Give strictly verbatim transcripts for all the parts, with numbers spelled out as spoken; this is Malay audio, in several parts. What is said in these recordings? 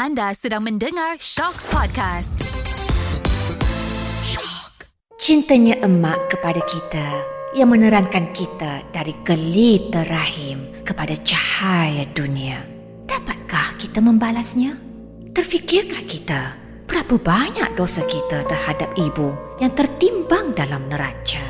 Anda sedang mendengar Shock Podcast. Shock. Cintanya emak kepada kita yang menerangkan kita dari gelita rahim kepada cahaya dunia. Dapatkah kita membalasnya? Terfikirkah kita berapa banyak dosa kita terhadap ibu yang tertimbang dalam neraca?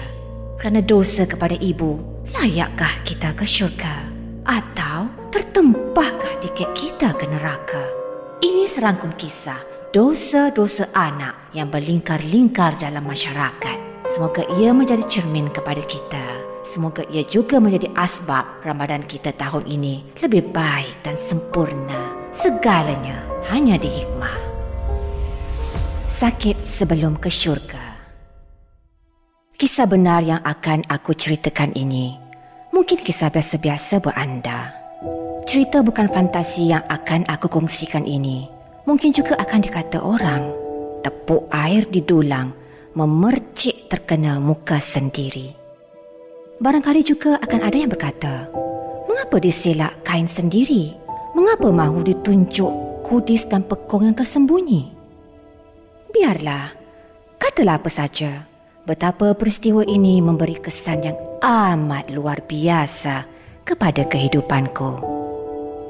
Kerana dosa kepada ibu, layakkah kita ke syurga? Atau tertempahkah tiket kita ke neraka? Ini serangkum kisah dosa-dosa anak yang berlingkar-lingkar dalam masyarakat. Semoga ia menjadi cermin kepada kita. Semoga ia juga menjadi asbab Ramadan kita tahun ini lebih baik dan sempurna. Segalanya hanya di hikmah. Sakit sebelum ke syurga. Kisah benar yang akan aku ceritakan ini mungkin kisah biasa-biasa buat anda. Cerita bukan fantasi yang akan aku kongsikan ini. Mungkin juga akan dikata orang, tepuk air di dulang, memercik terkena muka sendiri. Barangkali juga akan ada yang berkata, mengapa diselak kain sendiri? Mengapa mahu ditunjuk kudis dan pekong yang tersembunyi? Biarlah, katalah apa saja. Betapa peristiwa ini memberi kesan yang amat luar biasa kepada kehidupanku.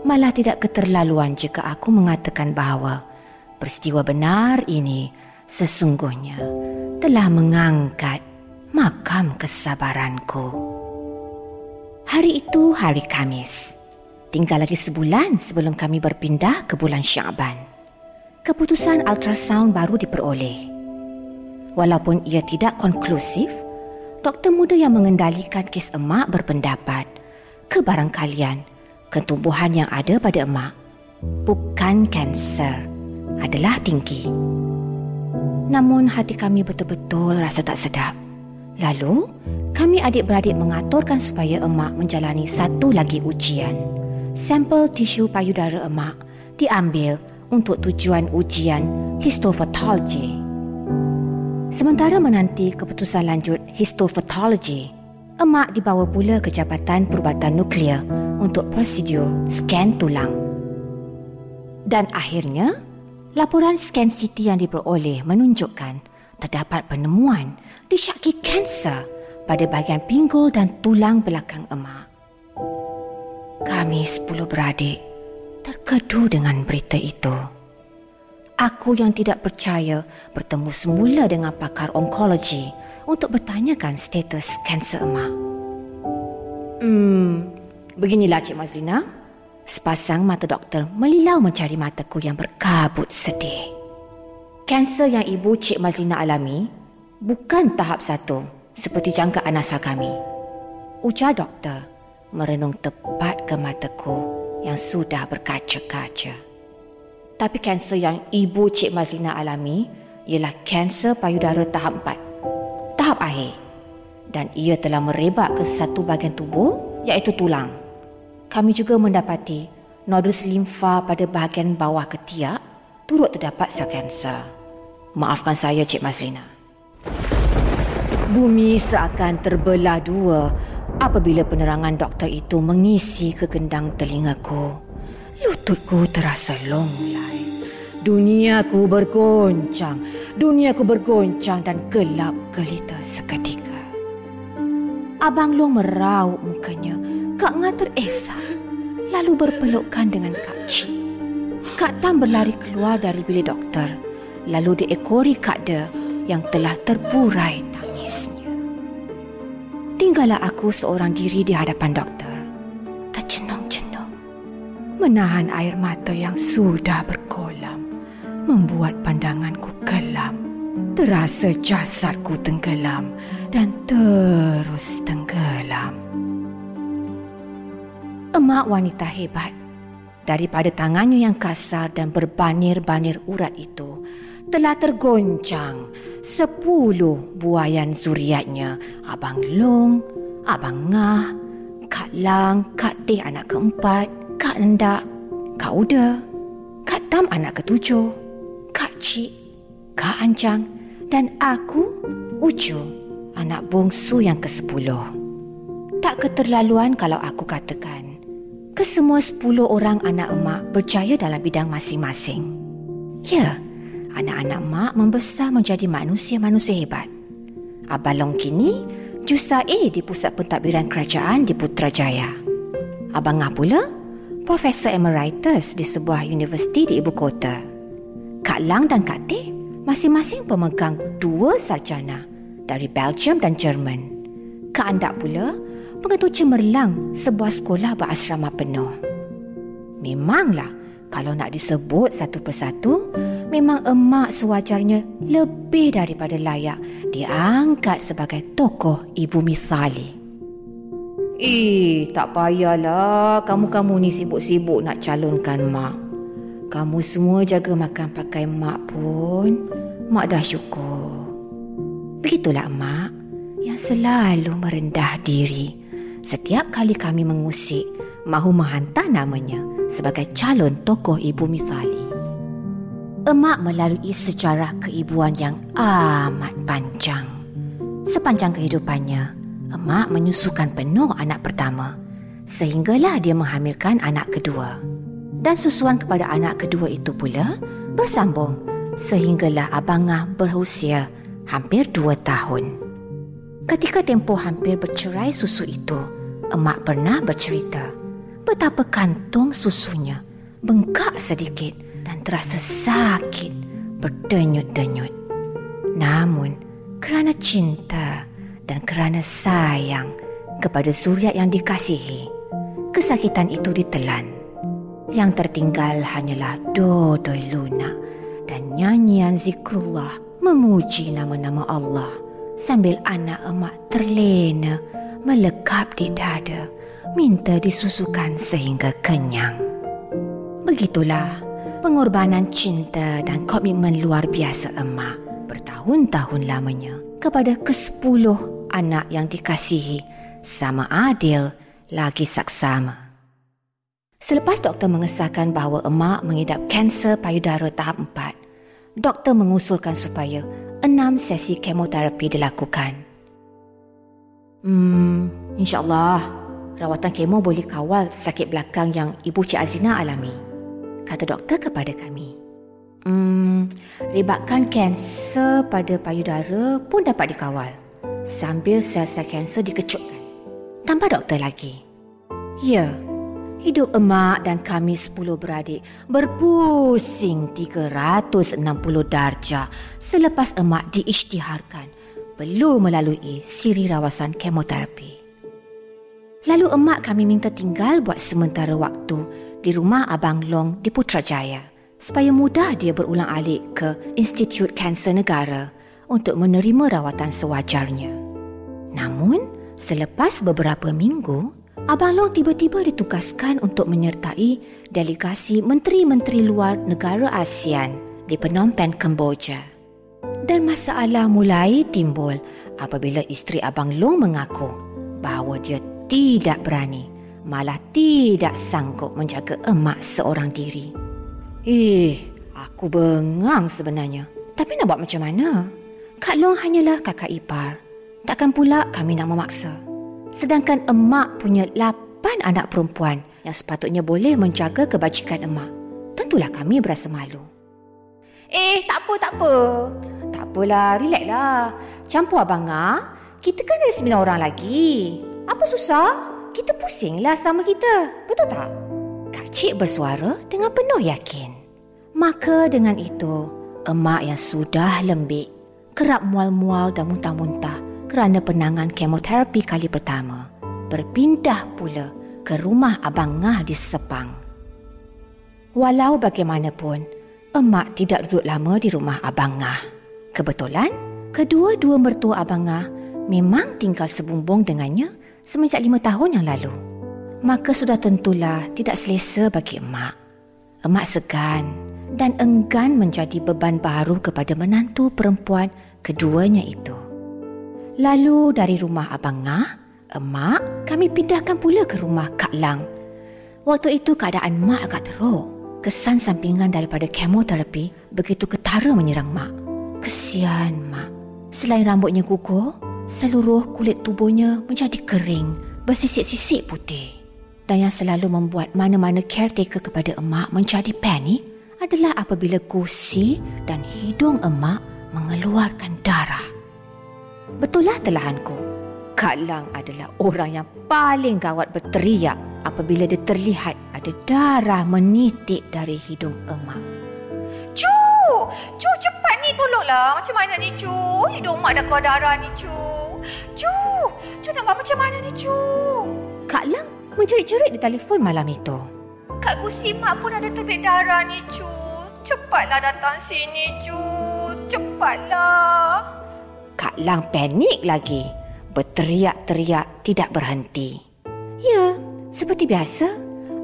Malah tidak keterlaluan jika aku mengatakan bahawa peristiwa benar ini sesungguhnya telah mengangkat makam kesabaranku. Hari itu hari Khamis. Tinggal lagi sebulan sebelum kami berpindah ke bulan Syaban. Keputusan ultrasound baru diperoleh. Walaupun ia tidak konklusif, doktor muda yang mengendalikan kes emak berpendapat kebarangkalian ketumbuhan yang ada pada emak bukan kanser, adalah tinggi. Namun hati kami betul-betul rasa tak sedap. Lalu, kami adik-beradik mengaturkan supaya emak menjalani satu lagi ujian. Sampel tisu payudara emak diambil untuk tujuan ujian histopathology. Sementara menanti keputusan lanjut histopathology, emak dibawa pula ke Jabatan Perubatan Nuklear untuk prosedur scan tulang. Dan akhirnya, laporan scan C T yang diperoleh menunjukkan terdapat penemuan disyaki kanser pada bahagian pinggul dan tulang belakang emak. Kami sepuluh beradik terkedu dengan berita itu. Aku yang tidak percaya bertemu semula dengan pakar onkologi untuk bertanyakan status kanser emak. Hmm... Beginilah Cik Mazrina. Sepasang mata doktor melilau mencari mataku yang berkabut sedih. Kanser yang ibu Cik Mazrina alami bukan tahap satu seperti jangkaan asal kami, ujar doktor merenung tepat ke mataku yang sudah berkaca-kaca. Tapi kanser yang ibu Cik Mazrina alami ialah kanser payudara tahap empat, tahap akhir, dan ia telah merebak ke satu bahagian tubuh iaitu tulang. Kami juga mendapati nodus limfa pada bahagian bawah ketiak turut terdapat sel kanser. Maafkan saya, Cik Mazlina. Bumi seakan terbelah dua apabila penerangan doktor itu mengisi kegendang telingaku. Lututku terasa longlai. Duniaku bergoncang. Duniaku bergoncang dan gelap gelita seketika. Abang Long meraup mukanya. Kak Ngah teresa, lalu berpelukan dengan Kak Cik. Kak Tam berlari keluar dari bilik doktor, lalu diekori Kak De yang telah terburai tangisnya. Tinggallah aku seorang diri di hadapan doktor, tercenung-cenung, menahan air mata yang sudah berkolam, membuat pandanganku kelam, terasa jasadku tenggelam dan terus tenggelam. Emak wanita hebat. Daripada tangannya yang kasar dan berbanir-banir urat itu telah tergoncang sepuluh buayan zuriatnya. Abang Long, Abang Ngah, Kak Lang, Kak Teh anak keempat, Kak Nendak, Kak Uda, Kak Tam anak ketujuh, Kak Cik, Kak Anjang dan aku, Ucu, anak bongsu yang kesepuluh. Tak keterlaluan kalau aku katakan kesemua sepuluh orang anak emak berjaya dalam bidang masing-masing. Ya, anak-anak mak membesar menjadi manusia-manusia hebat. Abang Long kini Jusa'i di Pusat Pentadbiran Kerajaan di Putrajaya. Abang Ngah pula Profesor Emeritus di sebuah universiti di ibu kota. Kak Lang dan Kak Teh masing-masing pemegang dua sarjana dari Belgium dan Jerman. Kak Andak pula pengetua cemerlang sebuah sekolah berasrama penuh. Memanglah kalau nak disebut satu persatu, memang emak sewajarnya lebih daripada layak diangkat sebagai tokoh ibu misali. Eh, tak payahlah kamu-kamu ni sibuk-sibuk nak calonkan mak. Kamu semua jaga makan pakai mak pun, mak dah syukur. Begitulah mak yang selalu merendah diri setiap kali kami mengusik mahu menghantar namanya sebagai calon tokoh ibu misali. Emak melalui sejarah keibuan yang amat panjang. Sepanjang kehidupannya, emak menyusukan penuh anak pertama sehinggalah dia menghamilkan anak kedua. Dan susuan kepada anak kedua itu pula bersambung sehinggalah Abang Ngah berusia hampir dua tahun. Ketika tempoh hampir bercerai susu itu, emak pernah bercerita betapa kantung susunya bengkak sedikit dan terasa sakit berdenyut-denyut. Namun, kerana cinta dan kerana sayang kepada zuriat yang dikasihi, kesakitan itu ditelan. Yang tertinggal hanyalah dodoi lunak dan nyanyian zikrullah memuji nama-nama Allah sambil anak emak terlena melekap di dada minta disusukan sehingga kenyang. Begitulah pengorbanan cinta dan komitmen luar biasa emak bertahun-tahun lamanya kepada kesepuluh anak yang dikasihi sama adil lagi saksama. Selepas doktor mengesahkan bahawa emak mengidap kanser payudara tahap empat, doktor mengusulkan supaya enam sesi kemoterapi dilakukan. Hmm, InsyaAllah, rawatan kemo boleh kawal sakit belakang yang ibu Cik Azina alami, kata doktor kepada kami. Hmm, ribakan kanser pada payudara pun dapat dikawal sambil sel-sel kanser dikecutkan. Tambah doktor lagi. Ya, hidup emak dan kami sepuluh beradik berpusing tiga ratus enam puluh darjah selepas emak diisytiharkan belum melalui siri rawasan kemoterapi. Lalu emak kami minta tinggal buat sementara waktu di rumah Abang Long di Putrajaya supaya mudah dia berulang-alik ke Institut Kanser Negara untuk menerima rawatan sewajarnya. Namun, selepas beberapa minggu, Abang Long tiba-tiba ditugaskan untuk menyertai delegasi menteri-menteri luar negara ASEAN di Phnom Penh, Kemboja. Dan masalah mulai timbul apabila isteri Abang Long mengaku bahawa dia tidak berani, malah tidak sanggup menjaga emak seorang diri. Eh, aku bengang sebenarnya. Tapi nak buat macam mana? Kak Long hanyalah kakak ipar. Takkan pula kami nak memaksa. Sedangkan emak punya lapan anak perempuan yang sepatutnya boleh menjaga kebajikan emak. Tentulah kami berasa malu. Eh, tak apa, tak apa. Tak apalah, relaxlah. Campur Abang Ngah. Kita kan ada sembilan orang lagi. Apa susah? Kita pusinglah sama kita, betul tak? Kak Cik bersuara dengan penuh yakin. Maka dengan itu, emak yang sudah lembik, kerap mual-mual dan muntah-muntah kerana penangan kemoterapi kali pertama, berpindah pula ke rumah Abang Ngah di Sepang. Walau bagaimanapun, emak tidak duduk lama di rumah Abang Ngah. Kebetulan, kedua-dua mertua Abang Ngah memang tinggal sebumbung dengannya semenjak lima tahun yang lalu. Maka sudah tentulah tidak selesa bagi emak. Emak segan dan enggan menjadi beban baru kepada menantu perempuan keduanya itu. Lalu dari rumah Abang Ngah, emak kami pindahkan pula ke rumah Kak Lang. Waktu itu keadaan mak agak teruk. Kesan sampingan daripada kemoterapi begitu ketara menyerang mak. Kesian mak. Selain rambutnya gugur, seluruh kulit tubuhnya menjadi kering, bersisik-sisik putih. dan yang selalu membuat mana-mana caretaker kepada emak menjadi panik adalah apabila gusi dan hidung emak mengeluarkan darah. Betullah telahanku, Kak Lang adalah orang yang paling gawat berteriak apabila dia terlihat ada darah menitik dari hidung emak. Cu! Cu, cepat ni, tolonglah. Macam mana ni, Cu? Hidung emak dah keluar darah ni, Cu. Cu! Cu, tambah macam mana ni, Cu? Kak Lang menjerit-jerit di telefon malam itu. Kat gusi mak pun ada terbit darah ni, Cu. Cepatlah datang sini, Cu. Cepatlah. Kak Lang panik lagi. Berteriak-teriak tidak berhenti. Ya, seperti biasa,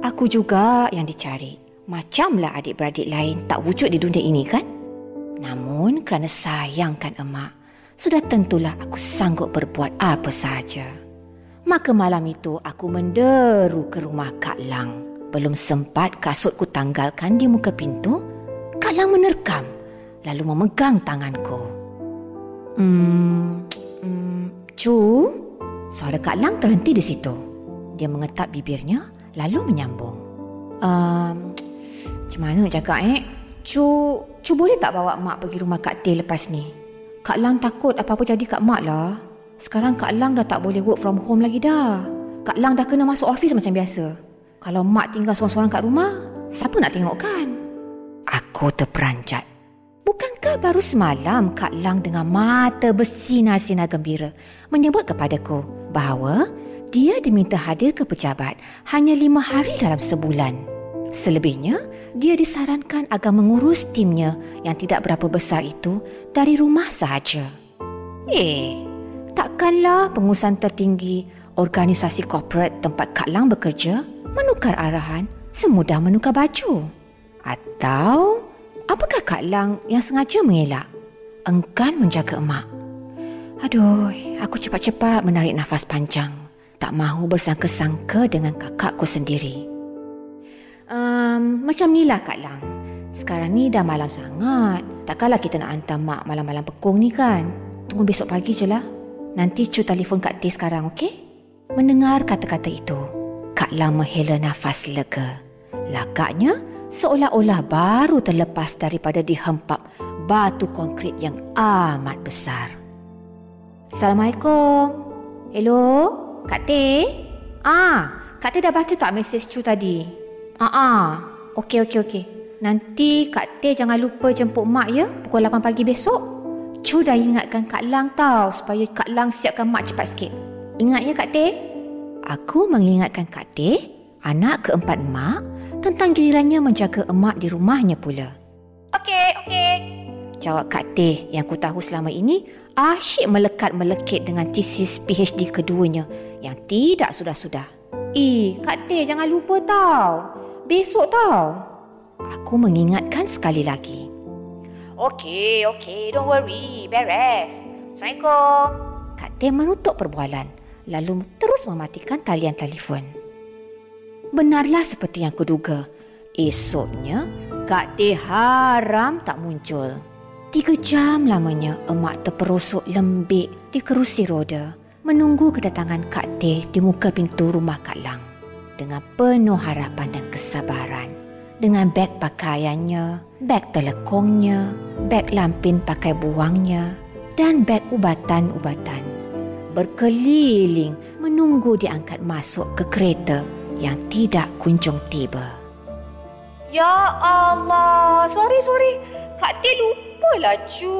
aku juga yang dicari. Macamlah adik-beradik lain tak wujud di dunia ini, kan? Namun kerana sayangkan emak, sudah tentulah aku sanggup berbuat apa sahaja. Maka malam itu aku menderu ke rumah Kak Lang. Belum sempat kasutku tanggalkan di muka pintu, Kak Lang menerkam lalu memegang tanganku. Hmm, hmm, Cu, suara Kak Lang terhenti di situ. Dia mengetap bibirnya lalu menyambung. Um, macam mana nak cakap eh? Cu, Cu boleh tak bawa mak pergi rumah Kak Teh lepas ni? Kak Lang takut apa-apa jadi kat mak lah. Sekarang Kak Lang dah tak boleh work from home lagi dah. Kak Lang dah kena masuk office macam biasa. Kalau mak tinggal seorang-seorang kat rumah, siapa nak tengok kan? Aku terperanjat. Bukankah baru semalam Kak Lang dengan mata bersinar-sinar gembira menyebut kepadaku bahawa dia diminta hadir ke pejabat hanya lima hari dalam sebulan. Selebihnya, dia disarankan agar mengurus timnya yang tidak berapa besar itu dari rumah sahaja. Eh... Takkanlah pengurusan tertinggi organisasi korporat tempat Kak Lang bekerja menukar arahan semudah menukar baju? Atau apakah Kak Lang yang sengaja mengelak, enggan menjaga emak? Aduh, aku cepat-cepat menarik nafas panjang. Tak mahu bersangka-sangka dengan kakakku sendiri. Um, macam nilah Kak Lang. Sekarang ni dah malam sangat. Takkanlah kita nak hantar mak malam-malam pekung ni kan? Tunggu besok pagi je lah. Nanti Cu telefon Kak Teh sekarang, okey? Mendengar kata-kata itu, Kak Lang menghela nafas lega. Lagaknya seolah-olah baru terlepas daripada dihempap batu konkrit yang amat besar. Assalamualaikum. Hello, Kak Teh? Ah, Kak Teh dah baca tak mesej Cu tadi? Ah, ah. Okey, okey, okey. Nanti Kak Teh jangan lupa jemput mak ya, pukul lapan pagi besok. Cu dah ingatkan Kak Lang tau supaya Kak Lang siapkan mak cepat sikit. Ingat ya Kak Teh? Aku mengingatkan Kak Teh, anak keempat mak, tentang gilirannya menjaga emak di rumahnya pula. Okey, okey. Jawab Kak Teh yang ku tahu selama ini asyik melekat-melekit dengan tesis P H D keduanya yang tidak sudah-sudah. Eh, Kak Teh jangan lupa tau. Besok tau. Aku mengingatkan sekali lagi. Okey, okey, don't worry, beres. Assalamualaikum. Kak Teh menutup perbualan, lalu terus mematikan talian telefon. Benarlah seperti yang kuduga. Esoknya, Kak Teh haram tak muncul. Tiga jam lamanya, emak terperosok lembik di kerusi roda, menunggu kedatangan Kak Teh di muka pintu rumah Kak Lang. Dengan penuh harapan dan kesabaran. Dengan beg pakaiannya, beg telekongnya, beg lampin pakai buangnya dan beg ubatan-ubatan. Berkeliling menunggu diangkat masuk ke kereta yang tidak kunjung tiba. Ya Allah, sorry, sorry. Kak Teh lupalah Cu.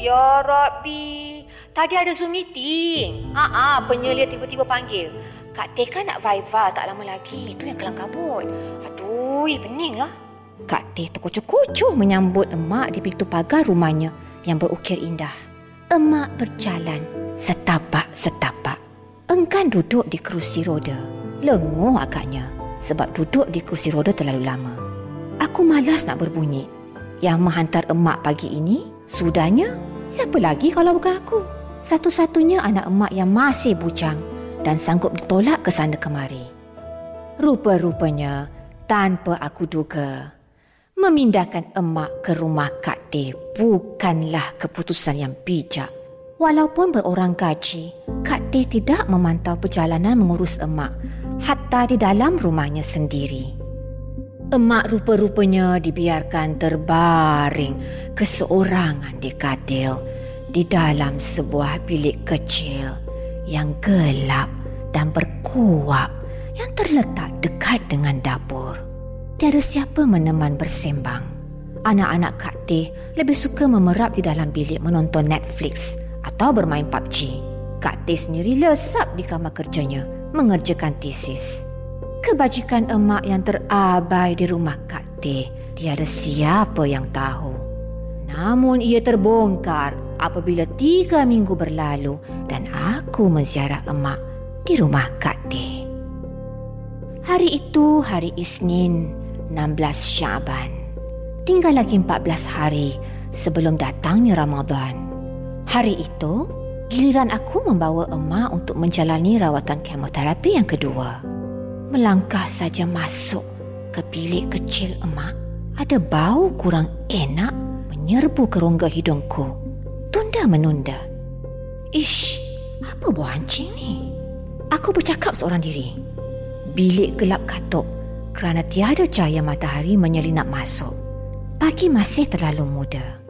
Ya Rabbi. Tadi ada Zoom meeting. Ah, ah, penyelia tiba-tiba panggil. Kak Teh kan nak viva tak lama lagi. Itu yang kelang kabut. Aduh, beninglah. Kak Teh terkucu-kucu menyambut emak di pintu pagar rumahnya yang berukir indah. Emak berjalan setapak-setapak. Enggan duduk di kerusi roda. Lenguh agaknya sebab duduk di kerusi roda terlalu lama. Aku malas nak berbunyi. Yang menghantar emak pagi ini, sudahnya siapa lagi kalau bukan aku? Satu-satunya anak emak yang masih bujang dan sanggup ditolak ke sana kemari. Rupa-rupanya tanpa aku duga, memindahkan emak ke rumah Kak Teh bukanlah keputusan yang bijak. Walaupun berorang gaji, Kak Teh tidak memantau perjalanan mengurus emak hatta di dalam rumahnya sendiri. Emak rupa-rupanya dibiarkan terbaring keseorangan di katil di dalam sebuah bilik kecil yang gelap dan berkuap yang terletak dekat dengan dapur. Tiada siapa meneman bersembang. Anak-anak Kak Teh lebih suka memerap di dalam bilik menonton Netflix atau bermain P U B G. Kak Teh sendiri lesap di kamar kerjanya mengerjakan tesis. Kebajikan emak yang terabai di rumah Kak Teh tiada siapa yang tahu. Namun ia terbongkar apabila tiga minggu berlalu dan aku menziarah emak di rumah Kak Teh. Hari itu hari Isnin enam belas Syaban. Tinggal lagi empat belas hari sebelum datangnya Ramadan. Hari itu, giliran aku membawa emak untuk menjalani rawatan kemoterapi yang kedua. Melangkah saja masuk ke bilik kecil emak, ada bau kurang enak menyerbu ke rongga hidungku. Tunda menunda. Ish, apa bau hancing ni? Aku bercakap seorang diri. Bilik gelap katuk kerana tiada cahaya matahari menyelinap masuk. Pagi masih terlalu muda.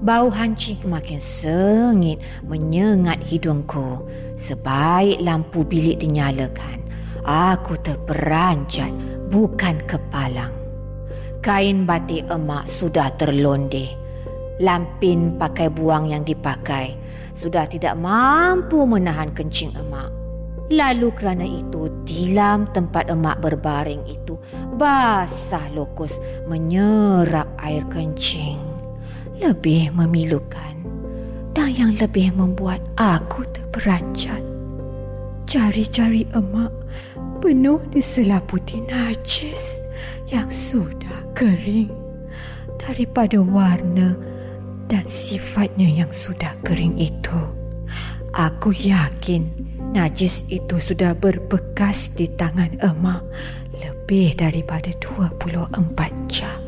Bau hancing makin sengit menyengat hidungku. Sebaik lampu bilik dinyalakan, aku terperanjat bukan kepalang. Kain batik emak sudah terlondeh. Lampin pakai buang yang dipakai sudah tidak mampu menahan kencing emak. Lalu kerana itu, tilam tempat emak berbaring itu basah lokus menyerap air kencing. Lebih memilukan dan yang lebih membuat aku terperanjat. Jari-jari emak penuh diselaputi najis yang sudah kering. Daripada warna dan sifatnya yang sudah kering itu, aku yakin najis itu sudah berbekas di tangan emak lebih daripada dua puluh empat jam.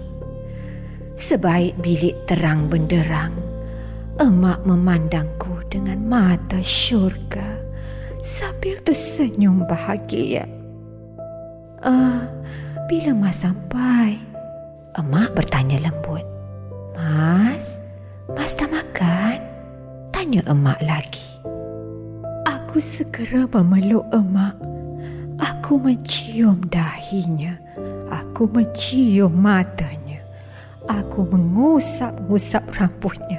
Sebaik bilik terang benderang, emak memandangku dengan mata syurga sambil tersenyum bahagia. Ah, bila Mas sampai? Emak bertanya lembut. Mas, Mas dah makan? Tanya emak lagi. Aku segera memeluk emak. Aku mencium dahinya. Aku mencium matanya. Aku mengusap-ngusap rambutnya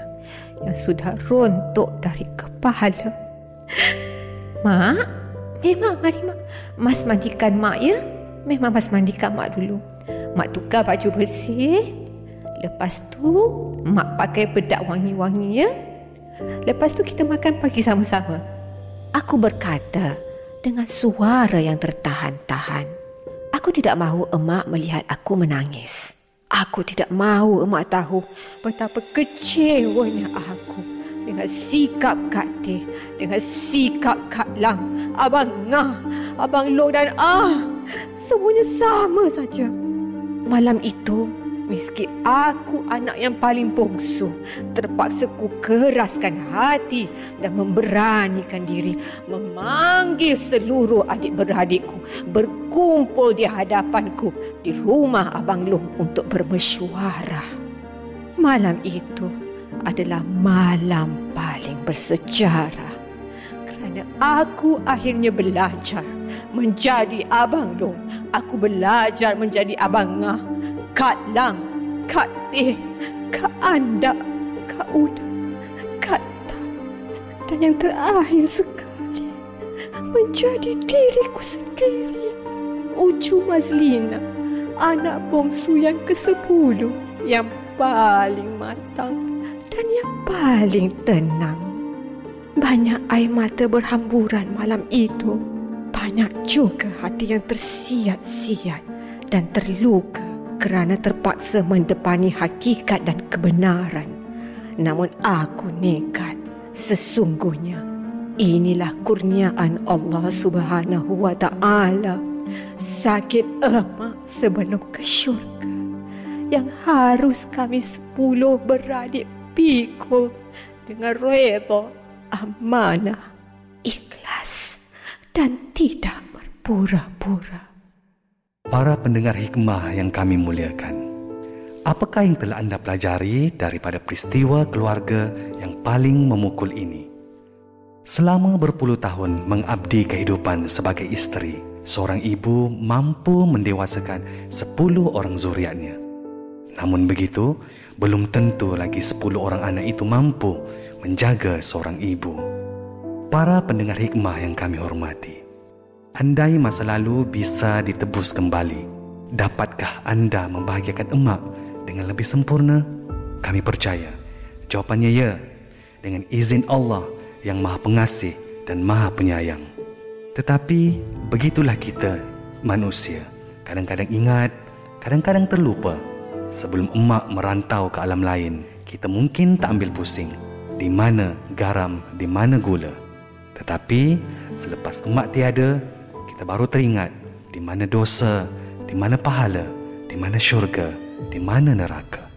yang sudah rontok dari kepala. Mak, memang mari mak. Mas mandikan mak ya. Memang mas mandikan mak dulu. Mak tukar baju bersih. Lepas tu mak pakai bedak wangi-wangi ya. Lepas tu kita makan pagi sama-sama. Aku berkata dengan suara yang tertahan-tahan. Aku tidak mahu emak melihat aku menangis. Aku tidak mahu emak tahu betapa kecewanya aku dengan sikap Kak Teh, dengan sikap Kak Lang, Abang Ngah, Abang Long dan Ah. Semuanya sama saja. Malam itu, meski aku anak yang paling bongsu, terpaksa ku keraskan hati dan memberanikan diri memanggil seluruh adik-beradikku berkumpul di hadapanku di rumah Abang Long untuk bermesyuarah. Malam itu adalah malam paling bersejarah kerana aku akhirnya belajar menjadi Abang Long. Aku belajar menjadi Abang Ngah, Kak Lang, Kak Teh, Kak Anda, Kak Uda, Kak Tan, dan yang terakhir sekali menjadi diriku sendiri, Ucu Mazlina, anak bongsu yang kesepuluh, yang paling matang dan yang paling tenang. Banyak air mata berhamburan malam itu. Banyak juga hati yang tersiat-siat dan terluka kerana terpaksa mendepani hakikat dan kebenaran. Namun aku nekat. Sesungguhnya inilah kurniaan Allah Subhanahu wa Ta'ala. Sakit emak sebelum ke syurga yang harus kami sepuluh beradik pikul dengan redha, amanah, ikhlas dan tidak berpengaruh. pura-pura. Para pendengar hikmah yang kami muliakan, apakah yang telah anda pelajari daripada peristiwa keluarga yang paling memukul ini? Selama berpuluh tahun mengabdi kehidupan sebagai isteri, seorang ibu mampu mendewasakan sepuluh orang zuriatnya. Namun begitu, belum tentu lagi sepuluh orang anak itu mampu menjaga seorang ibu. Para pendengar hikmah yang kami hormati, andai masa lalu bisa ditebus kembali, dapatkah anda membahagiakan emak dengan lebih sempurna? Kami percaya jawapannya ya, dengan izin Allah yang Maha Pengasih dan Maha Penyayang. Tetapi begitulah kita manusia, kadang-kadang ingat, kadang-kadang terlupa. Sebelum emak merantau ke alam lain, kita mungkin tak ambil pusing di mana garam, di mana gula. Tetapi selepas emak tiada, kita baru teringat di mana dosa, di mana pahala, di mana syurga, di mana neraka.